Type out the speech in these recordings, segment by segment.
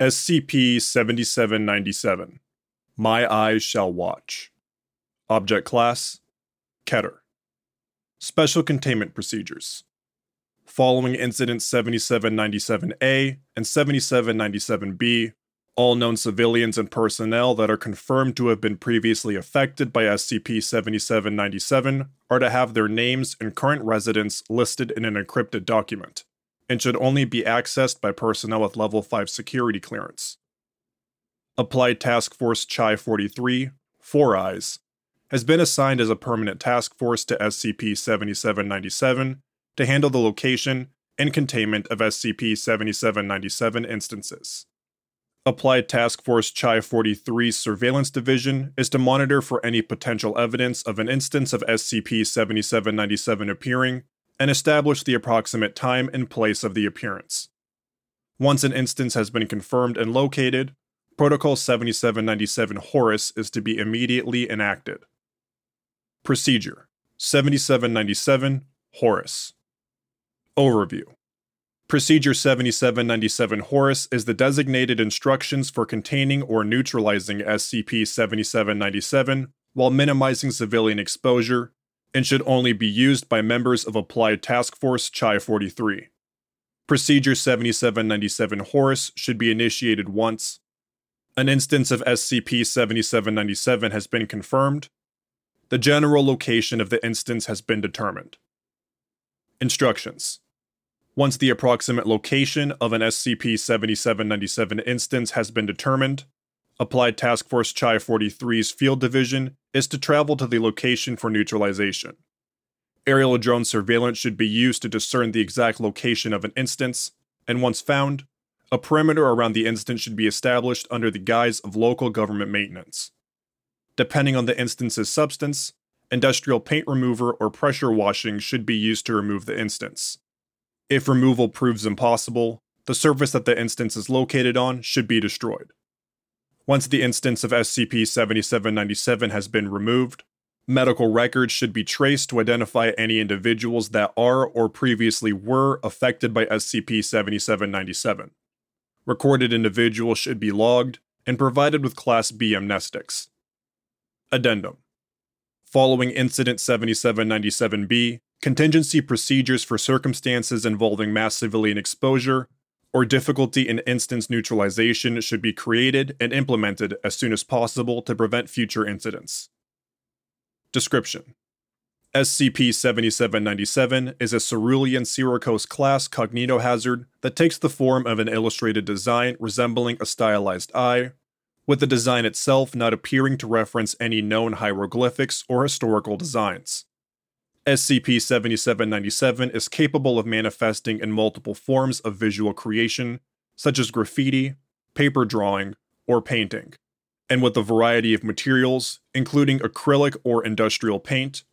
SCP-7797. My Eyes Shall Watch. Object Class, Keter. Special Containment Procedures. Following Incidents 7797A and 7797B, all known civilians and personnel that are confirmed to have been previously affected by SCP-7797 are to have their names and current residence listed in an encrypted document, and should only be accessed by personnel with Level 5 security clearance. Applied Task Force CHI-43, Four Eyes, has been assigned as a permanent task force to SCP-7797 to handle the location and containment of SCP-7797 instances. Applied Task Force CHI-43's Surveillance Division is to monitor for any potential evidence of an instance of SCP-7797 appearing and establish the approximate time and place of the appearance. Once an instance has been confirmed and located, Protocol 7797-HORUS is to be immediately enacted. Procedure 7797-HORUS. Overview. Procedure 7797-HORUS is the designated instructions for containing or neutralizing SCP-7797 while minimizing civilian exposure, and should only be used by members of Applied Task Force CHI-43. Procedure 7797-HORUS should be initiated once an instance of SCP-7797 has been confirmed. The general location of the instance has been determined. Instructions. Once the approximate location of an SCP-7797 instance has been determined, Applied Task Force CHI-43's Field Division is to travel to the location for neutralization. Aerial drone surveillance should be used to discern the exact location of an instance, and once found, a perimeter around the instance should be established under the guise of local government maintenance. Depending on the instance's substance, industrial paint remover or pressure washing should be used to remove the instance. If removal proves impossible, the surface that the instance is located on should be destroyed. Once the instance of SCP-7797 has been removed, medical records should be traced to identify any individuals that are or previously were affected by SCP-7797. Recorded individuals should be logged and provided with Class B amnestics. Addendum. Following Incident 7797B, contingency procedures for circumstances involving mass civilian exposure or difficulty in instance neutralization should be created and implemented as soon as possible to prevent future incidents. Description. SCP-7797 is a cerulean ciracose-class cognitohazard that takes the form of an illustrated design resembling a stylized eye, with the design itself not appearing to reference any known hieroglyphics or historical designs. SCP-7797 is capable of manifesting in multiple forms of visual creation, such as graffiti, paper drawing, or painting, and with a variety of materials, including acrylic or industrial paint,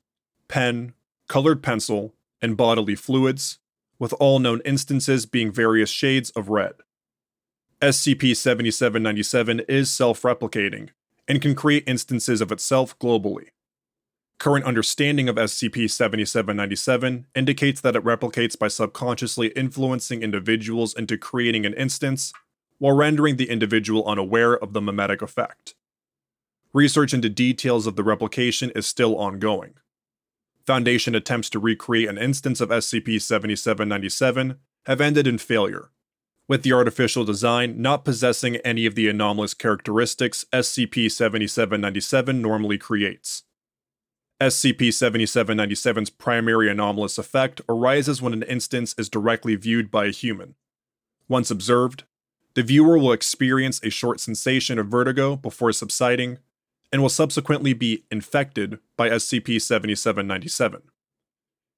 pen, colored pencil, and bodily fluids, with all known instances being various shades of red. SCP-7797 is self-replicating, and can create instances of itself globally. Current understanding of SCP-7797 indicates that it replicates by subconsciously influencing individuals into creating an instance, while rendering the individual unaware of the mimetic effect. Research into details of the replication is still ongoing. Foundation attempts to recreate an instance of SCP-7797 have ended in failure, with the artificial design not possessing any of the anomalous characteristics SCP-7797 normally creates. SCP-7797's primary anomalous effect arises when an instance is directly viewed by a human. Once observed, the viewer will experience a short sensation of vertigo before subsiding, and will subsequently be infected by SCP-7797.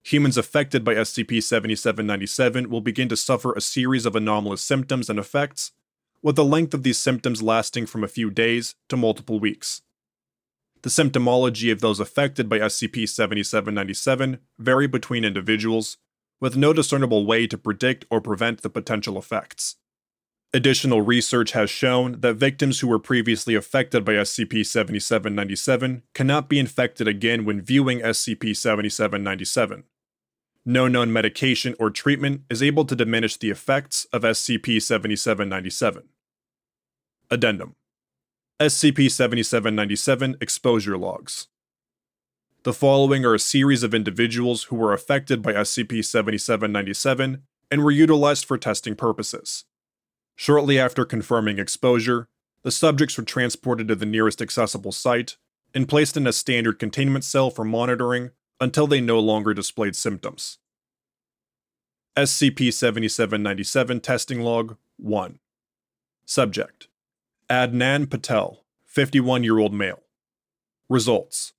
Humans affected by SCP-7797 will begin to suffer a series of anomalous symptoms and effects, with the length of these symptoms lasting from a few days to multiple weeks. The symptomology of those affected by SCP-7797 vary between individuals, with no discernible way to predict or prevent the potential effects. Additional research has shown that victims who were previously affected by SCP-7797 cannot be infected again when viewing SCP-7797. No known medication or treatment is able to diminish the effects of SCP-7797. Addendum. SCP-7797 Exposure Logs. The following are a series of individuals who were affected by SCP-7797 and were utilized for testing purposes. Shortly after confirming exposure, the subjects were transported to the nearest accessible site and placed in a standard containment cell for monitoring until they no longer displayed symptoms. SCP-7797 Testing Log 1. Subject: Adnan Patel, 51-year-old male. Results: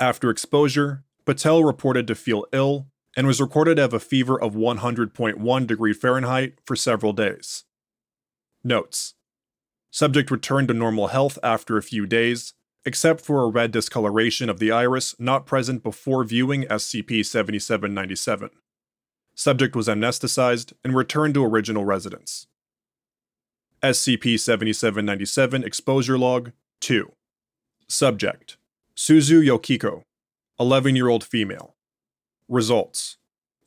after exposure, Patel reported to feel ill and was recorded to have a fever of 100.1 degree Fahrenheit for several days. Notes: subject returned to normal health after a few days, except for a red discoloration of the iris not present before viewing SCP-7797. Subject was amnesticized and returned to original residence. SCP-7797 Exposure Log 2. Subject: Suzu Yokiko, 11-year-old female. Results: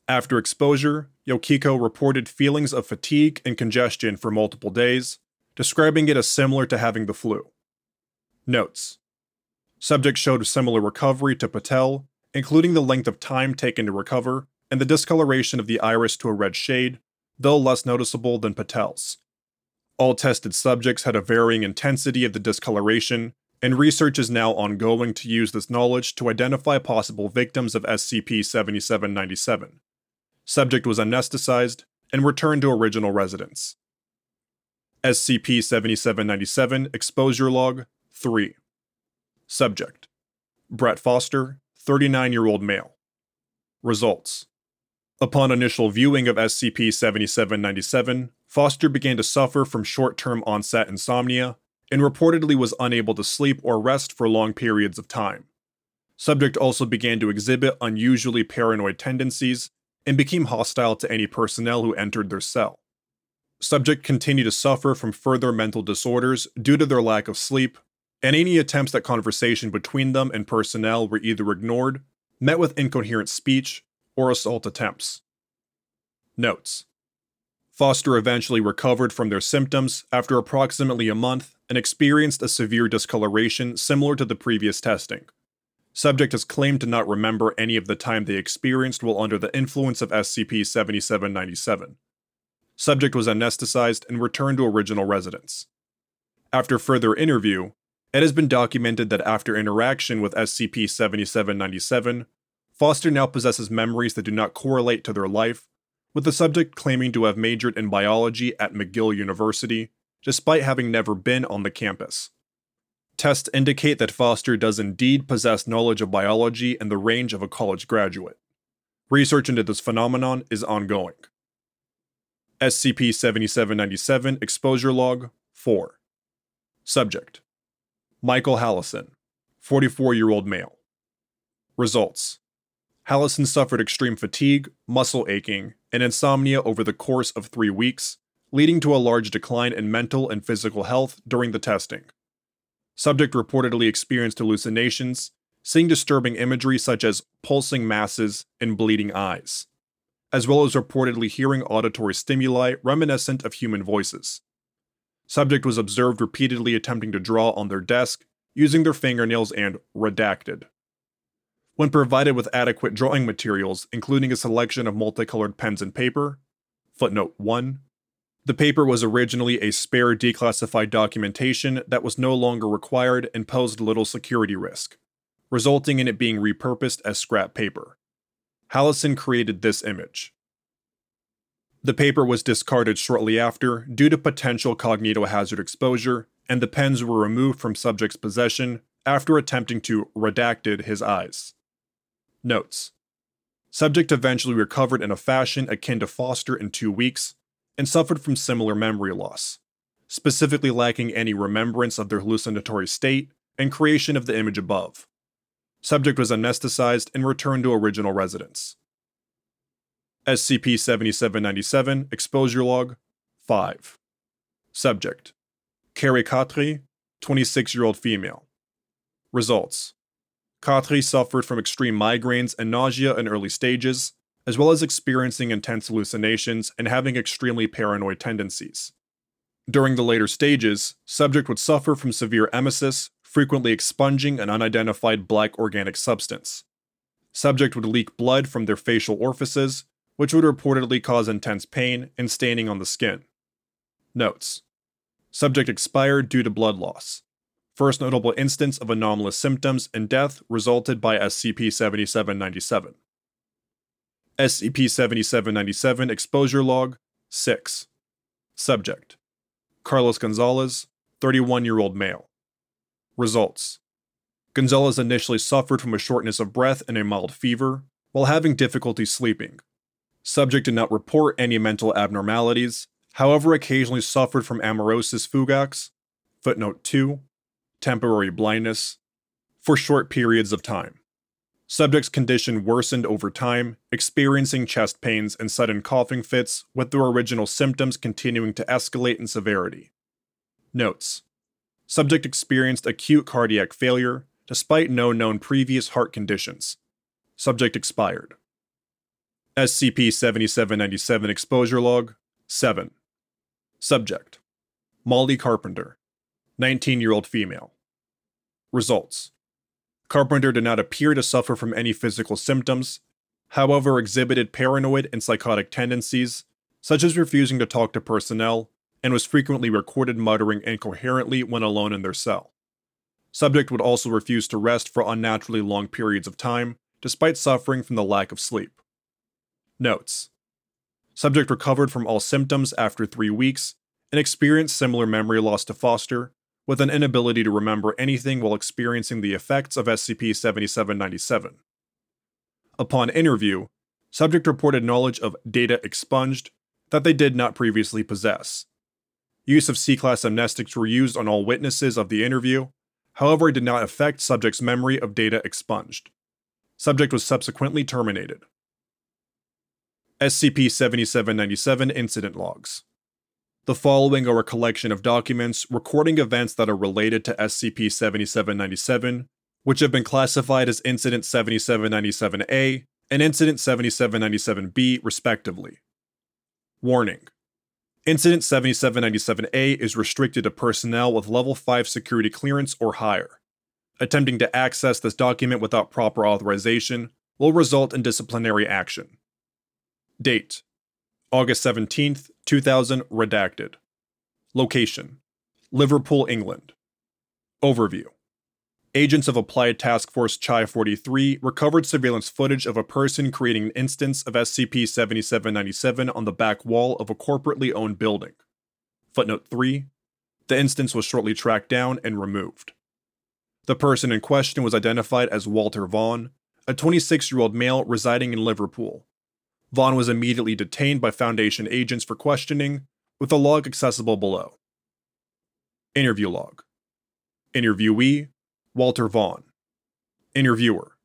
after exposure, Yokiko reported feelings of fatigue and congestion for multiple days, describing it as similar to having the flu. Notes: subject showed similar recovery to Patel, including the length of time taken to recover and the discoloration of the iris to a red shade, though less noticeable than Patel's. All tested subjects had a varying intensity of the discoloration, and research is now ongoing to use this knowledge to identify possible victims of SCP-7797. Subject was amnesticized and returned to original residence. SCP-7797 Exposure Log 3. Subject: Brett Foster, 39-year-old male. Results: upon initial viewing of SCP-7797, Foster began to suffer from short-term onset insomnia, and reportedly was unable to sleep or rest for long periods of time. Subject also began to exhibit unusually paranoid tendencies and became hostile to any personnel who entered their cell. Subject continued to suffer from further mental disorders due to their lack of sleep, and any attempts at conversation between them and personnel were either ignored, met with incoherent speech, or assault attempts. Notes: Foster eventually recovered from their symptoms after approximately a month and experienced a severe discoloration similar to the previous testing. Subject has claimed to not remember any of the time they experienced while under the influence of SCP-7797. Subject was amnesticized and returned to original residence. After further interview, it has been documented that after interaction with SCP-7797, Foster now possesses memories that do not correlate to their life, with the subject claiming to have majored in biology at McGill University, despite having never been on the campus. Tests indicate that Foster does indeed possess knowledge of biology in the range of a college graduate. Research into this phenomenon is ongoing. SCP-7797 Exposure Log 4. Subject: Michael Hallison, 44-year-old male. Results: Hallison suffered extreme fatigue, muscle aching, and insomnia over the course of 3 weeks, leading to a large decline in mental and physical health during the testing. Subject reportedly experienced hallucinations, seeing disturbing imagery such as pulsing masses and bleeding eyes, as well as reportedly hearing auditory stimuli reminiscent of human voices. Subject was observed repeatedly attempting to draw on their desk, using their fingernails and redacted. When provided with adequate drawing materials, including a selection of multicolored pens and paper, footnote 1, the paper was originally a spare declassified documentation that was no longer required and posed little security risk, resulting in it being repurposed as scrap paper. Hallison created this image. The paper was discarded shortly after due to potential cognitohazard exposure, and the pens were removed from subject's possession after attempting to redacted his eyes. Notes: subject eventually recovered in a fashion akin to Foster in 2 weeks, and suffered from similar memory loss, specifically lacking any remembrance of their hallucinatory state and creation of the image above. Subject was amnesticized and returned to original residence. SCP-7797 Exposure Log 5. Subject: Carrie Khatri, 26-year-old female. Results: Khatri suffered from extreme migraines and nausea in early stages, as well as experiencing intense hallucinations and having extremely paranoid tendencies. During the later stages, subject would suffer from severe emesis, frequently expunging an unidentified black organic substance. Subject would leak blood from their facial orifices, which would reportedly cause intense pain and staining on the skin. Notes: subject expired due to blood loss. First notable instance of anomalous symptoms and death resulted by SCP-7797. SCP-7797 Exposure Log 6. Subject: Carlos Gonzalez, 31-year-old male. Results: Gonzalez initially suffered from a shortness of breath and a mild fever, while having difficulty sleeping. Subject did not report any mental abnormalities, however occasionally suffered from amaurosis fugax, footnote 2, temporary blindness, for short periods of time. Subject's condition worsened over time, experiencing chest pains and sudden coughing fits, with their original symptoms continuing to escalate in severity. Notes: subject experienced acute cardiac failure, despite no known previous heart conditions. Subject expired. SCP-7797 Exposure Log 7. Subject: Molly Carpenter, 19-year-old female. Results: Carpenter did not appear to suffer from any physical symptoms, however exhibited paranoid and psychotic tendencies, such as refusing to talk to personnel, and was frequently recorded muttering incoherently when alone in their cell. Subject would also refuse to rest for unnaturally long periods of time, despite suffering from the lack of sleep. Notes: subject recovered from all symptoms after 3 weeks, and experienced similar memory loss to Foster, with an inability to remember anything while experiencing the effects of SCP-7797. Upon interview, subject reported knowledge of data expunged that they did not previously possess. Use of C-class amnestics were used on all witnesses of the interview, however it did not affect subject's memory of data expunged. Subject was subsequently terminated. SCP-7797 Incident Logs. The following are a collection of documents recording events that are related to SCP-7797, which have been classified as Incident 7797-A and Incident 7797-B, respectively. Warning: Incident 7797-A is restricted to personnel with Level 5 security clearance or higher. Attempting to access this document without proper authorization will result in disciplinary action. Date: August 17, 2000, redacted. Location: Liverpool, England. Overview: Agents of Applied Task Force CHI-43 recovered surveillance footage of a person creating an instance of SCP-7797 on the back wall of a corporately owned building. Footnote 3. The instance was shortly tracked down and removed. The person in question was identified as Walter Vaughn, a 26-year-old male residing in Liverpool. Vaughn was immediately detained by Foundation agents for questioning, with the log accessible below. Interview Log. Interviewee: Walter Vaughn. Interviewer: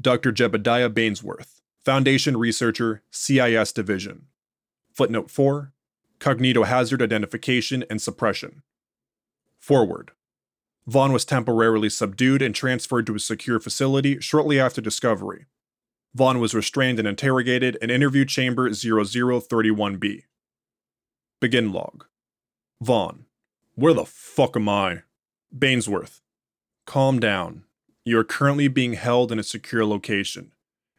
Dr. Jebediah Bainsworth, Foundation Researcher, CIS Division. Footnote 4. Cognitohazard Identification and Suppression. Forward: Vaughn was temporarily subdued and transferred to a secure facility shortly after discovery. Vaughn was restrained and interrogated in Interview Chamber 0031B. Begin Log. Vaughn: Where the fuck am I? Bainsworth: Calm down. You are currently being held in a secure location.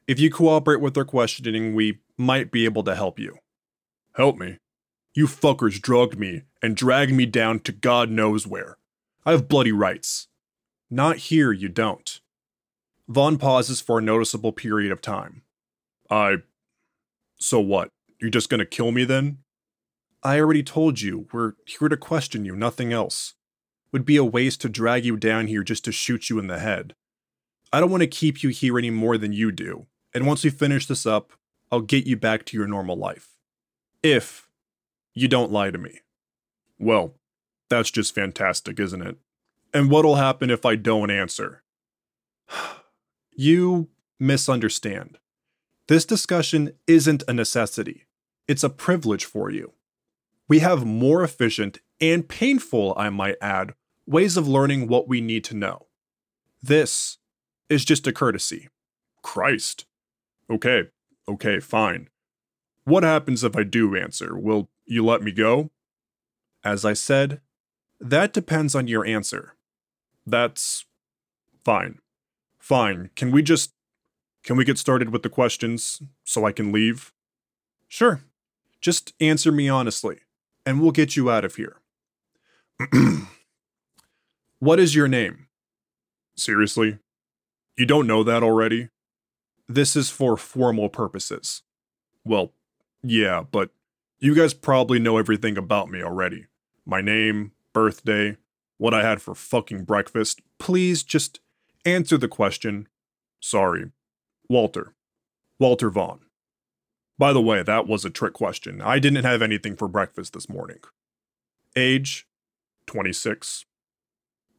If you cooperate with our questioning, we might be able to help you. Help me? You fuckers drugged me and dragged me down to God knows where. I have bloody rights. Not here, you don't. Vaughn pauses for a noticeable period of time. So what? You're just gonna kill me then? I already told you, we're here to question you, nothing else. Would be a waste to drag you down here just to shoot you in the head. I don't want to keep you here any more than you do, and once we finish this up, I'll get you back to your normal life. If you don't lie to me. Well, that's just fantastic, isn't it? And what'll happen if I don't answer? You misunderstand. This discussion isn't a necessity. It's a privilege for you. We have more efficient, and painful, I might add, ways of learning what we need to know. This is just a courtesy. Christ. Okay, fine. What happens if I do answer? Will you let me go? as I said, that depends on your answer. That's fine. Fine. Can we get started with the questions so I can leave? Sure. Just answer me honestly, and we'll get you out of here. What is your name? Seriously? You don't know that already? This is for formal purposes. Well, yeah, but you guys probably know everything about me already. My name, birthday, what I had for fucking breakfast. Please just answer the question. Sorry. Walter. Walter Vaughn. By the way, that was a trick question. I didn't have anything for breakfast this morning. Age? 26.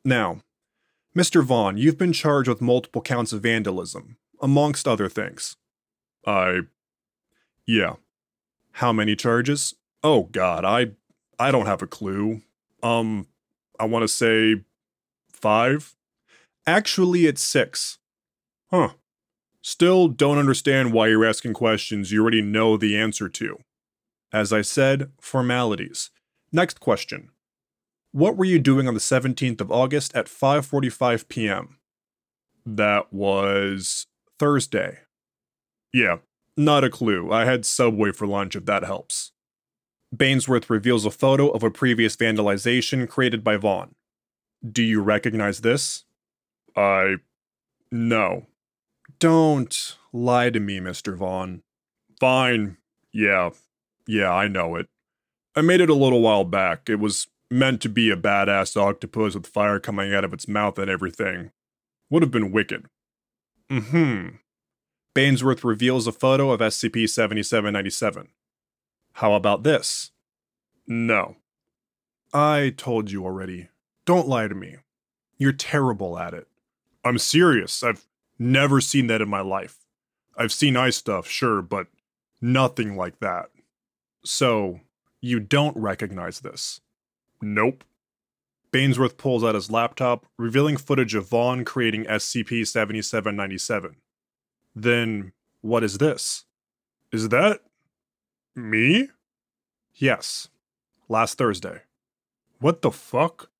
Now, Mr. Vaughn, you've been charged with multiple counts of vandalism, amongst other things. Yeah. How many charges? Oh god, I don't have a clue. I want to say 5? Actually, it's 6. Huh. Still don't understand why you're asking questions you already know the answer to. As I said, formalities. Next question. What were you doing on the 17th of August at 5:45 p.m.? That was Thursday. Yeah, not a clue. I had Subway for lunch if that helps. Bainsworth reveals a photo of a previous vandalization created by Vaughn. Do you recognize this? No. Don't lie to me, Mr. Vaughn. Fine. Yeah, I know it. I made it a little while back. It was meant to be a badass octopus with fire coming out of its mouth and everything. Would have been wicked. Bainsworth reveals a photo of SCP-7797. How about this? No. I told you already. Don't lie to me. You're terrible at it. I'm serious. I've never seen that in my life. I've seen eye stuff, sure, but nothing like that. So, you don't recognize this? Nope. Bainsworth pulls out his laptop, revealing footage of Vaughn creating SCP-7797. Then, what is this? Is that... me? Yes. Last Thursday. What the fuck?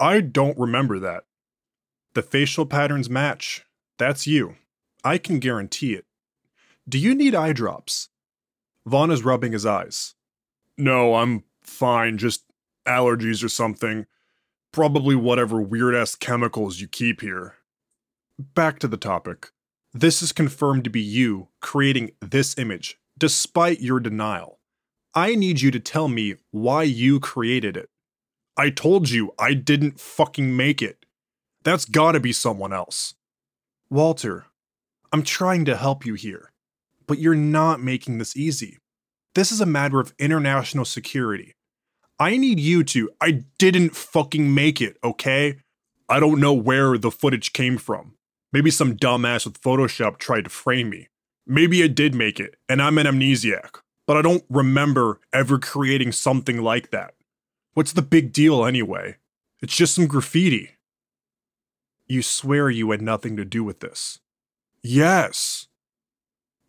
I don't remember that. The facial patterns match. That's you. I can guarantee it. Do you need eye drops? Vaughn is rubbing his eyes. No, I'm fine. Just allergies or something. Probably whatever weird-ass chemicals you keep here. Back to the topic. This is confirmed to be you creating this image, despite your denial. I need you to tell me why you created it. I told you I didn't fucking make it. That's gotta be someone else. Walter, I'm trying to help you here, but you're not making this easy. This is a matter of international security. I need you to... I didn't fucking make it, okay? I don't know where the footage came from. Maybe some dumbass with Photoshop tried to frame me. Maybe I did make it, and I'm an amnesiac, but I don't remember ever creating something like that. What's the big deal anyway? It's just some graffiti. You swear you had nothing to do with this. Yes.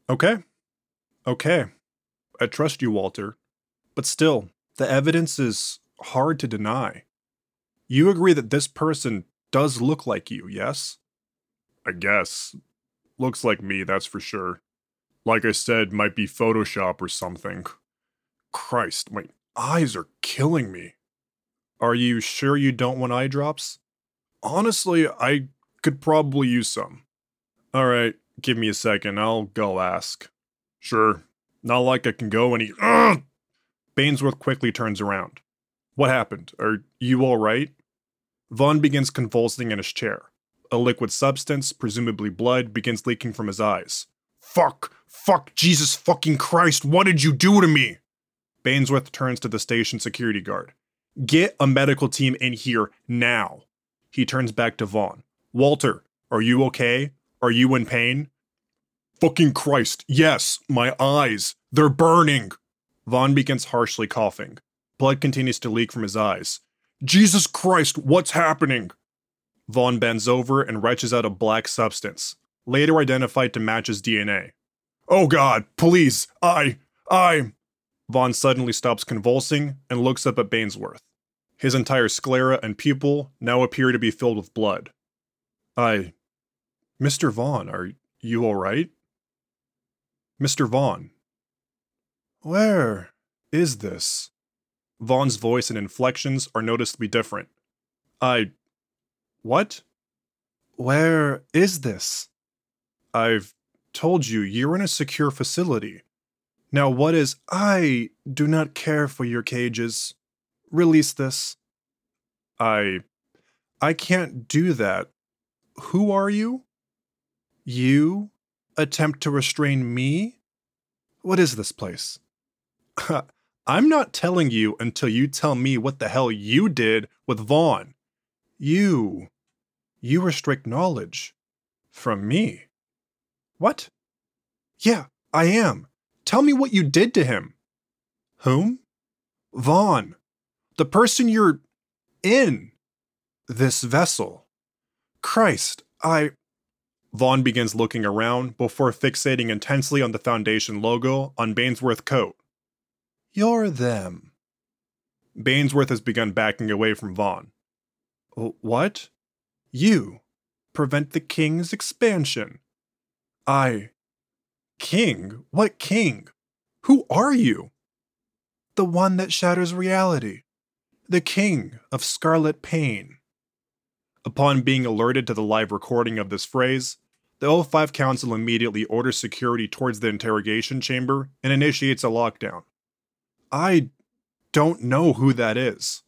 Okay. I trust you, Walter. But still, the evidence is hard to deny. You agree that this person does look like you, yes? I guess. Looks like me, that's for sure. Like I said, might be Photoshop or something. Christ, my eyes are killing me. Are you sure you don't want eye drops? Honestly, I could probably use some. Alright, give me a second, I'll go ask. Sure, not like I can go any... Ugh! Bainsworth quickly turns around. What happened? Are you alright? Vaughn begins convulsing in his chair. A liquid substance, presumably blood, begins leaking from his eyes. Fuck, Jesus fucking Christ, what did you do to me? Bainsworth turns to the station security guard. Get a medical team in here now. He turns back to Vaughn. Walter, are you okay? Are you in pain? Fucking Christ, yes, my eyes, they're burning. Vaughn begins harshly coughing. Blood continues to leak from his eyes. Jesus Christ, what's happening? Vaughn bends over and retches out a black substance, later identified to match his DNA. Oh god, please, I... Vaughn suddenly stops convulsing and looks up at Bainsworth. His entire sclera and pupil now appear to be filled with blood. Mr. Vaughn, are you all right? Mr. Vaughn. Where is this? Vaughn's voice and inflections are noticeably different. What? Where is this? I've told you, you're in a secure facility. Now what is— I do not care for your cages. Release this. I can't do that. Who are you? You attempt to restrain me? What is this place? I'm not telling you until you tell me what the hell you did with Vaughn. You restrict knowledge from me. What? Yeah, I am. Tell me what you did to him. Whom? Vaughn. The person you're in. This vessel. Christ, Vaughn begins looking around before fixating intensely on the Foundation logo on Bainsworth's coat. You're them. Bainsworth has begun backing away from Vaughn. What? You. Prevent the king's expansion. King? What king? Who are you? The one that shatters reality. The King of Scarlet Pain. Upon being alerted to the live recording of this phrase, the O5 Council immediately orders security towards the interrogation chamber and initiates a lockdown. I don't know who that is.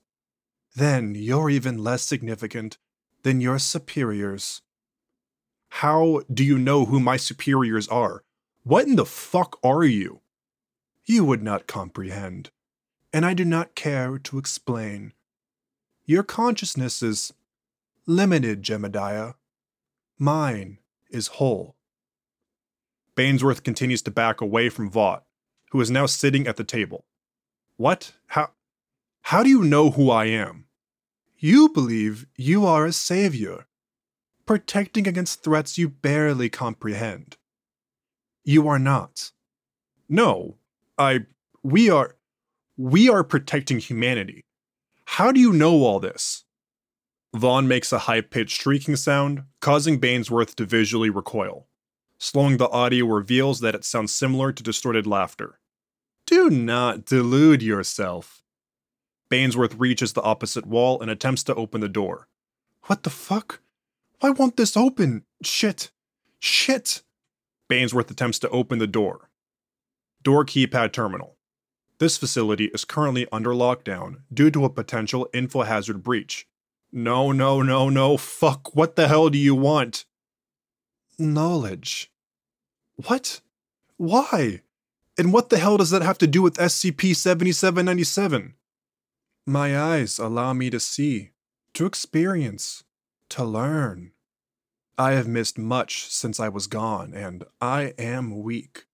Then you're even less significant than your superiors. How do you know who my superiors are? What in the fuck are you? You would not comprehend, and I do not care to explain. Your consciousness is limited, Jebediah. Mine is whole. Bainsworth continues to back away from Vaught, who is now sitting at the table. What? How do you know who I am? You believe you are a savior, protecting against threats you barely comprehend. You are not. No, we are protecting humanity. How do you know all this? Vaughn makes a high-pitched shrieking sound, causing Bainsworth to visually recoil. Slowing the audio reveals that it sounds similar to distorted laughter. Do not delude yourself. Bainsworth reaches the opposite wall and attempts to open the door. What the fuck? Why won't this open? Shit! Bainsworth attempts to open the door. Door keypad terminal. This facility is currently under lockdown due to a potential infohazard breach. No, fuck, what the hell do you want? Knowledge. What? Why? And what the hell does that have to do with SCP-7797? My eyes allow me to see, to experience, to learn. I have missed much since I was gone, and I am weak.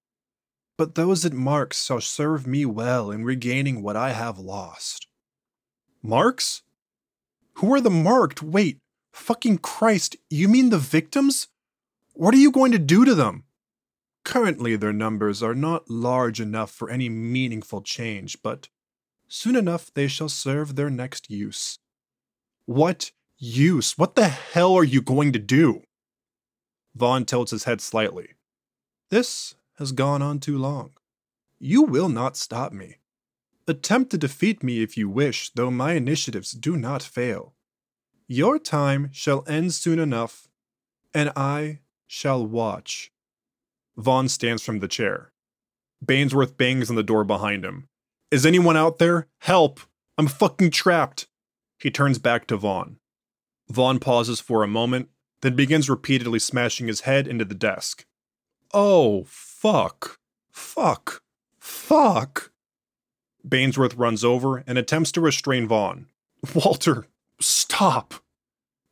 But those it marks shall serve me well in regaining what I have lost. Marks? Who are the marked? Wait, fucking Christ, you mean the victims? What are you going to do to them? Currently their numbers are not large enough for any meaningful change, but soon enough they shall serve their next use. What use? What the hell are you going to do? Vaughn tilts his head slightly. This has gone on too long. You will not stop me. Attempt to defeat me if you wish, though my initiatives do not fail. Your time shall end soon enough, and I shall watch. Vaughn stands from the chair. Bainsworth bangs on the door behind him. Is anyone out there? Help! I'm fucking trapped! He turns back to Vaughn. Vaughn pauses for a moment, then begins repeatedly smashing his head into the desk. Oh, fuck. Bainsworth runs over and attempts to restrain Vaughn. Walter, stop!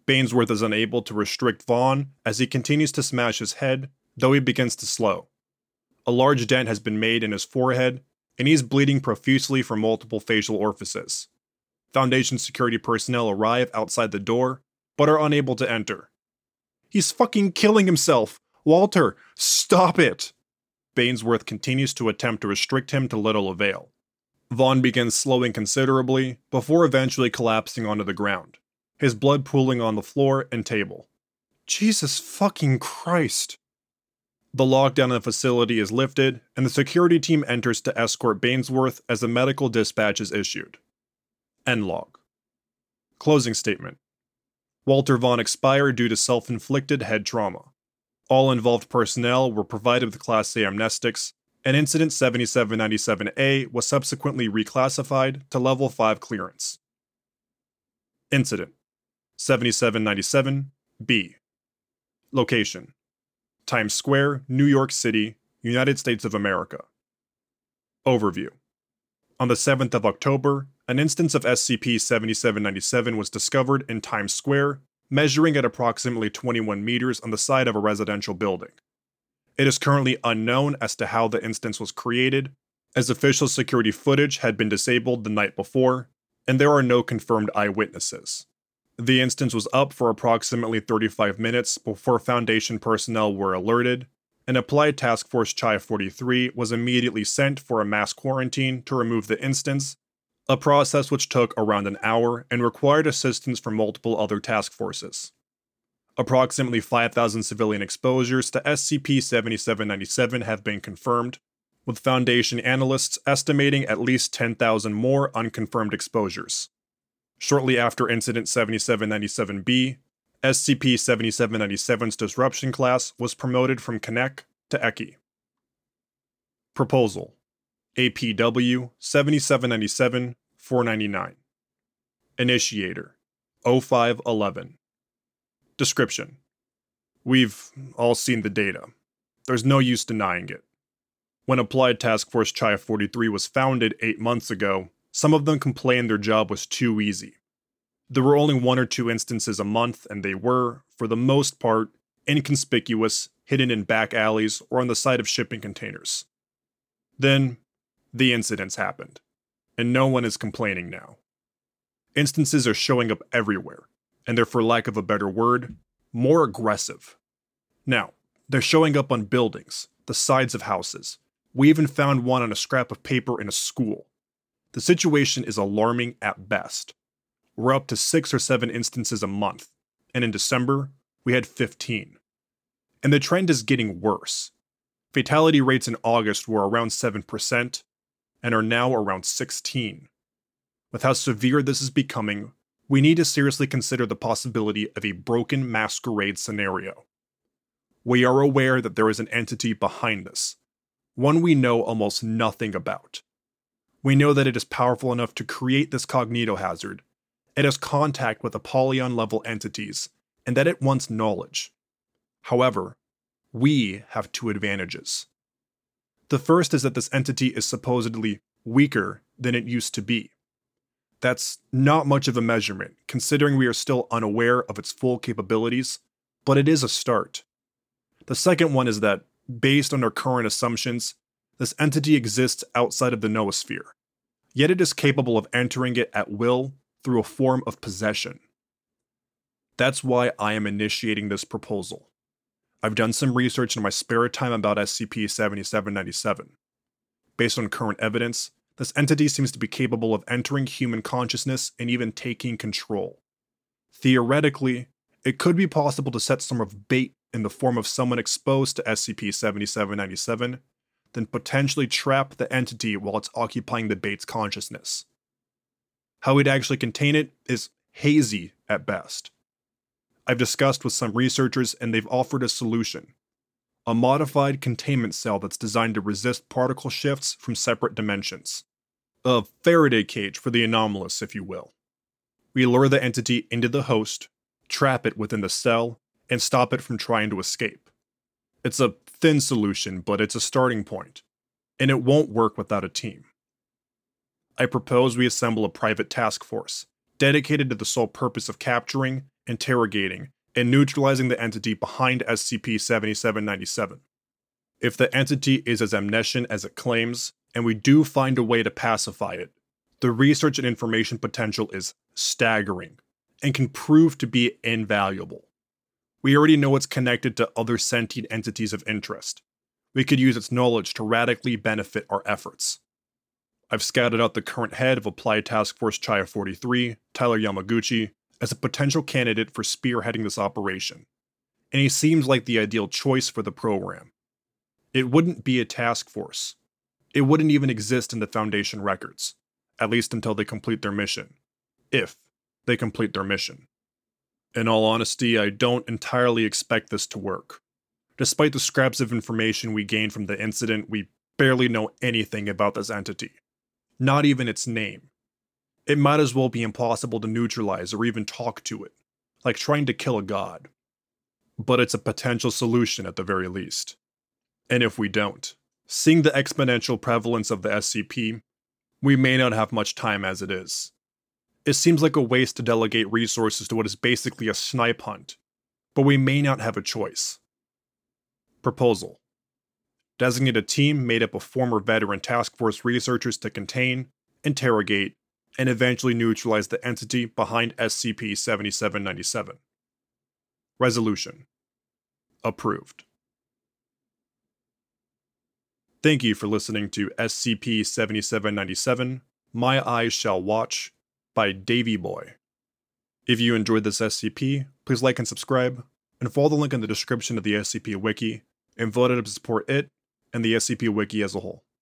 Bainsworth is unable to restrict Vaughn as he continues to smash his head, though he begins to slow. A large dent has been made in his forehead, and he is bleeding profusely from multiple facial orifices. Foundation security personnel arrive outside the door, but are unable to enter. He's fucking killing himself! Walter, stop it! Bainsworth continues to attempt to restrict him to little avail. Vaughn begins slowing considerably, before eventually collapsing onto the ground, his blood pooling on the floor and table. Jesus fucking Christ. The lockdown in the facility is lifted, and the security team enters to escort Bainsworth as the medical dispatch is issued. End log. Closing statement. Walter Vaughn expired due to self-inflicted head trauma. All involved personnel were provided with Class A amnestics, and Incident 7797A was subsequently reclassified to Level 5 clearance. Incident 7797B. Location: Times Square, New York City, United States of America. Overview. On the 7th of October, an instance of SCP-7797 was discovered in Times Square, measuring at approximately 21 meters on the side of a residential building. It is currently unknown as to how the instance was created, as official security footage had been disabled the night before, and there are no confirmed eyewitnesses. The instance was up for approximately 35 minutes before Foundation personnel were alerted, and Applied Task Force CHI-43 was immediately sent for a mass quarantine to remove the instance, a process which took around an hour and required assistance from multiple other task forces. Approximately 5,000 civilian exposures to SCP-7797 have been confirmed, with Foundation analysts estimating at least 10,000 more unconfirmed exposures. Shortly after Incident 7797-B, SCP-7797's Disruption Class was promoted from Kinec to Eki. Proposal: APW 7797 499. Initiator: O511. Description: We've all seen the data. There's no use denying it. When Applied Task Force CHI-43 was founded 8 months ago, some of them complained their job was too easy. There were only 1 or 2 instances a month, and they were, for the most part, inconspicuous, hidden in back alleys or on the side of shipping containers. Then, the incidents happened, and no one is complaining now. Instances are showing up everywhere, and they're, for lack of a better word, more aggressive. Now, they're showing up on buildings, the sides of houses. We even found one on a scrap of paper in a school. The situation is alarming at best. We're up to 6 or 7 instances a month, and in December, we had 15. And the trend is getting worse. Fatality rates in August were around 7% and are now around 16%. With how severe this is becoming, we need to seriously consider the possibility of a broken masquerade scenario. We are aware that there is an entity behind this, one we know almost nothing about. We know that it is powerful enough to create this cognitohazard. It has contact with Apollyon-level entities, and that it wants knowledge. However, we have 2 advantages. The first is that this entity is supposedly weaker than it used to be. That's not much of a measurement, considering we are still unaware of its full capabilities, but it is a start. The second one is that, based on our current assumptions, this entity exists outside of the noosphere, yet it is capable of entering it at will through a form of possession. That's why I am initiating this proposal. I've done some research in my spare time about SCP-7797. Based on current evidence, this entity seems to be capable of entering human consciousness and even taking control. Theoretically, it could be possible to set some of bait in the form of someone exposed to SCP-7797, then potentially trap the entity while it's occupying the bait's consciousness. How we'd actually contain it is hazy at best. I've discussed with some researchers and they've offered a solution: a modified containment cell that's designed to resist particle shifts from separate dimensions. A Faraday cage for the anomalous, if you will. We lure the entity into the host, trap it within the cell, and stop it from trying to escape. It's a thin solution, but it's a starting point, and it won't work without a team. I propose we assemble a private task force, dedicated to the sole purpose of capturing, interrogating, and neutralizing the entity behind SCP-7797. If the entity is as amnescient as it claims, and we do find a way to pacify it, the research and information potential is staggering, and can prove to be invaluable. We already know it's connected to other sentient entities of interest. We could use its knowledge to radically benefit our efforts. I've scouted out the current head of Applied Task Force CHI-43, Tyler Yamaguchi, as a potential candidate for spearheading this operation, and he seems like the ideal choice for the program. It wouldn't be a task force. It wouldn't even exist in the Foundation records, at least until they complete their mission. If they complete their mission. In all honesty, I don't entirely expect this to work. Despite the scraps of information we gained from the incident, we barely know anything about this entity. Not even its name. It might as well be impossible to neutralize or even talk to it, like trying to kill a god. But it's a potential solution at the very least. And if we don't, seeing the exponential prevalence of the SCP, we may not have much time as it is. It seems like a waste to delegate resources to what is basically a snipe hunt, but we may not have a choice. Proposal: designate a team made up of former veteran task force researchers to contain, interrogate, and eventually neutralize the entity behind SCP-7797. Resolution. Approved. Thank you for listening to SCP-7797, My Eyes Shall Watch, by DAViBOI. If you enjoyed this SCP, please like and subscribe, and follow the link in the description of the SCP Wiki, and vote to support it and the SCP Wiki as a whole.